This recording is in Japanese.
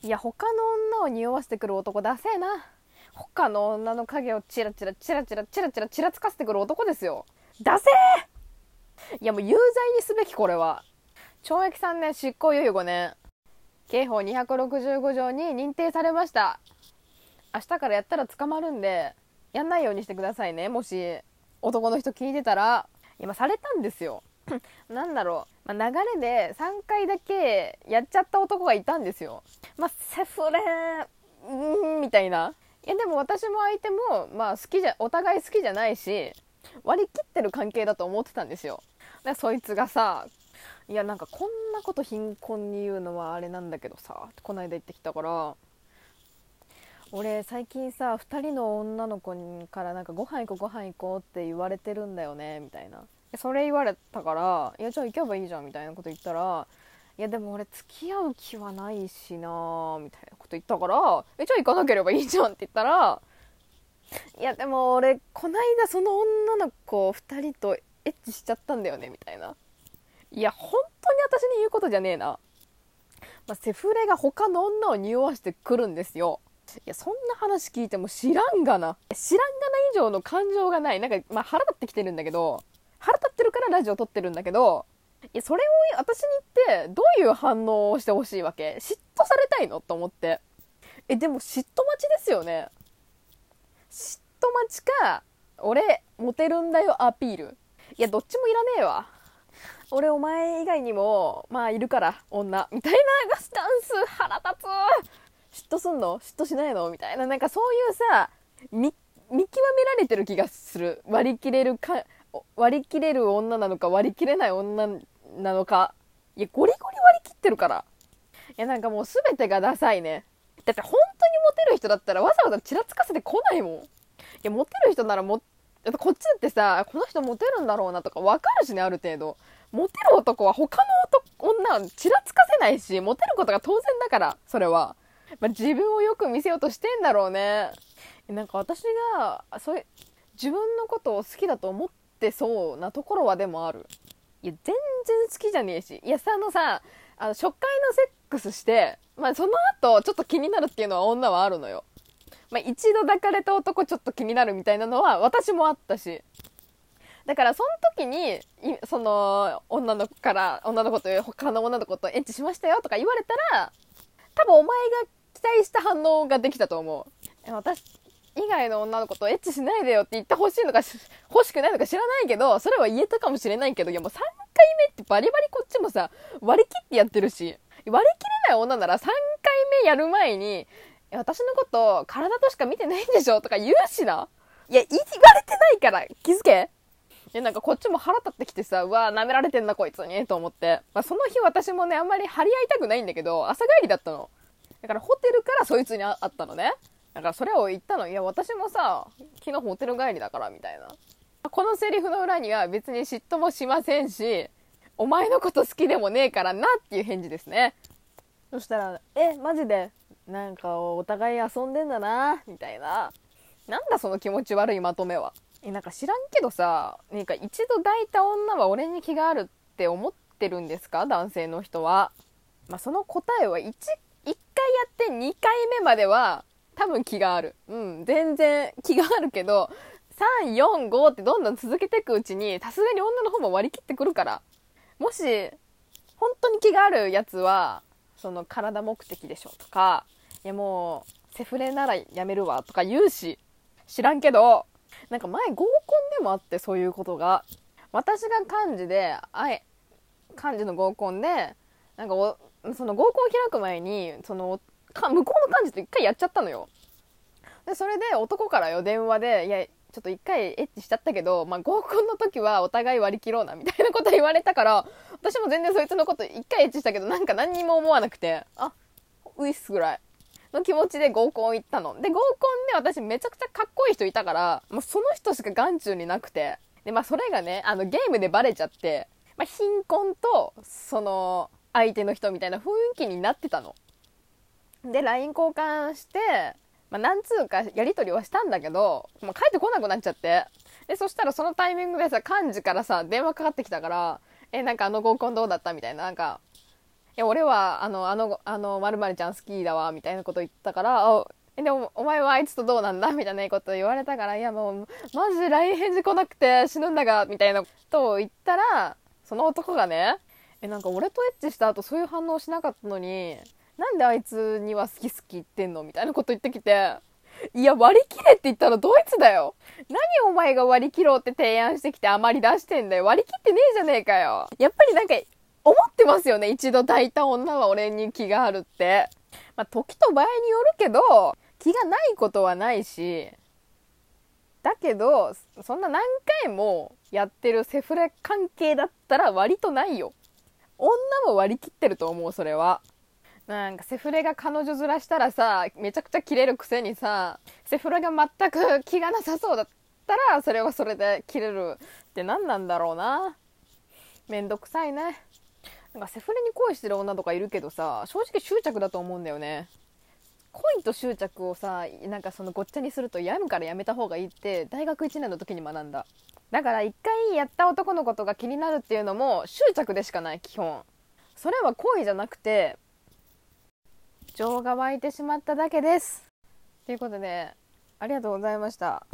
いや他の女を匂わせてくる男ダセえな。他の女の影をチラチラチラチラチラチラチラつかせてくる男ですよ。ダセえ。いやもう有罪にすべき。これは懲役3年執行猶予5年刑法265条に認定されました。明日からやったら捕まるんでやんないようにしてくださいね。もし男の人聞いてたら。今されたんですよなんだろう、まあ、流れで3回だけやっちゃった男がいたんですよ。まあセフレみたいな。いやでも私も相手も、まあ、お互い好きじゃないし割り切ってる関係だと思ってたんですよ。でそいつがさ、いやなんかこんなこと貧困に言うのはあれなんだけどさ、こないだ言ってきたから、俺最近さ2人の女の子からなんかご飯行こうご飯行こうって言われてるんだよねみたいな。それ言われたから、いやじゃあ行けばいいじゃんみたいなこと言ったら、いやでも俺付き合う気はないしなみたいなこと言ったから、えじゃあ行かなければいいじゃんって言ったら、いやでも俺こないだその女の子2人とエッチしちゃったんだよねみたいな。いや本当に私に言うことじゃねえな。まあ、セフレが他の女を匂わしてくるんですよ。いやそんな話聞いても知らんがな以上の感情がない。なんか、まあ、腹立ってきてるんだけど、腹立ってるからラジオ撮ってるんだけど、いやそれを私に言ってどういう反応をしてほしいわけ。嫉妬されたいのと思って。えでも嫉妬待ちですよね。嫉妬待ちか俺モテるんだよアピール。いやどっちもいらねえわ。俺お前以外にもまあいるから女みたいなスタンス腹立つ。嫉妬すんの嫉妬しないのみたいな。なんかそういうさ 見極められてる気がする。割り切れる女なのか割り切れない女なのか。いやゴリゴリ割り切ってるから。いやなんかもう全てがダサいね。だって本当にモテる人だったらわざわざちらつかせてこないもん。いやモテる人ならだってこっちだってさ、この人モテるんだろうなとか分かるしね、ある程度。モテる男は他の女をちらつかせないし、モテることが当然だから、それは。まあ、自分をよく見せようとしてんだろうね。なんか私が自分のことを好きだと思ってそうなところはでもある。いや、全然好きじゃねえし。いや、初回のセックスして、まあ、その後ちょっと気になるっていうのは女はあるのよ。まあ、一度抱かれた男ちょっと気になるみたいなのは私もあったし、だからその時にその女の子と他の女の子とエッチしましたよとか言われたら多分お前が期待した反応ができたと思う。私以外の女の子とエッチしないでよって言ってほしいのか欲しくないのか知らないけど、それは言えたかもしれないけど、いやもう3回目ってバリバリこっちもさ割り切ってやってるし、割り切れない女なら3回目やる前に私のこと体としか見てないんでしょとか言うしな。いや言われてないから気づけ。なんかこっちも腹立ってきてさ、うわー舐められてんなこいつにと思って、まあ、その日私もねあんまり張り合いたくないんだけど朝帰りだったの。だからホテルからそいつに会ったのね。だからそれを言ったの。いや私もさ昨日ホテル帰りだからみたいな。このセリフの裏には別に嫉妬もしませんしお前のこと好きでもねえからなっていう返事ですね。そしたらマジでなんかお互い遊んでんだなみたいな。なんだその気持ち悪いまとめは。なんか知らんけどさ、なんか一度抱いた女は俺に気があるって思ってるんですか男性の人は。まあ、その答えは1回やって2回目までは多分気がある。うん全然気があるけど3、4、5ってどんどん続けていくうちにさすがに女の方も割り切ってくるから、もし本当に気があるやつはその体目的でしょとか、いやもうセフレならやめるわとか言うし、知らんけどなんか前合コンでもあって、そういうことが私が幹事の合コンでなんかその合コン開く前に向こうの幹事と一回やっちゃったのよ。でそれで男から電話でいやちょっと一回エッチしちゃったけど、まあ、合コンの時はお互い割り切ろうなみたいなこと言われたから、私も全然そいつのこと一回エッチしたけどなんか何にも思わなくて、あウイスぐらいの気持ちで合コン行ったの。で合コンで私めちゃくちゃかっこいい人いたからもうその人しか眼中になくて、でまあそれがねゲームでバレちゃって、まあ、貧困とその相手の人みたいな雰囲気になってたの。で LINE 交換して、まあ、何通かやり取りはしたんだけど、まあ、帰ってこなくなっちゃって、でそしたらそのタイミングでさ幹事からさ電話かかってきたから、なんかあの合コンどうだったみたいな、なんかや俺は○○ちゃん好きだわみたいなこと言ったから、でもお前はあいつとどうなんだみたいなこと言われたから、いやもうマジ LINE 返事来なくて死ぬんだがみたいなことを言ったら、その男がね、なんか俺とエッチした後そういう反応しなかったのに、なんであいつには好き好き言ってんのみたいなこと言ってきて、いや割り切れって言ったらドイツだよ。何お前が割り切ろうって提案してきてあまり出してんだよ。割り切ってねえじゃねえかよ。やっぱりなんか思ってますよね、一度抱いた女は俺に気があるって。まあ時と場合によるけど、気がないことはないし、だけどそんな何回もやってるセフレ関係だったら割とないよ。女も割り切ってると思う。それはなんかセフレが彼女ずらしたらさ、めちゃくちゃキレるくせにさ、セフレが全く気がなさそうだったらそれはそれでキレるって何なんだろうな。めんどくさいね。なんかセフレに恋してる女とかいるけどさ、正直執着だと思うんだよね。恋と執着をさ、なんかそのごっちゃにすると病むからやめた方がいいって大学1年の時に学んだ。だから一回やった男のことが気になるっていうのも執着でしかない、基本。それは恋じゃなくて情が湧いてしまっただけです。ということでありがとうございました。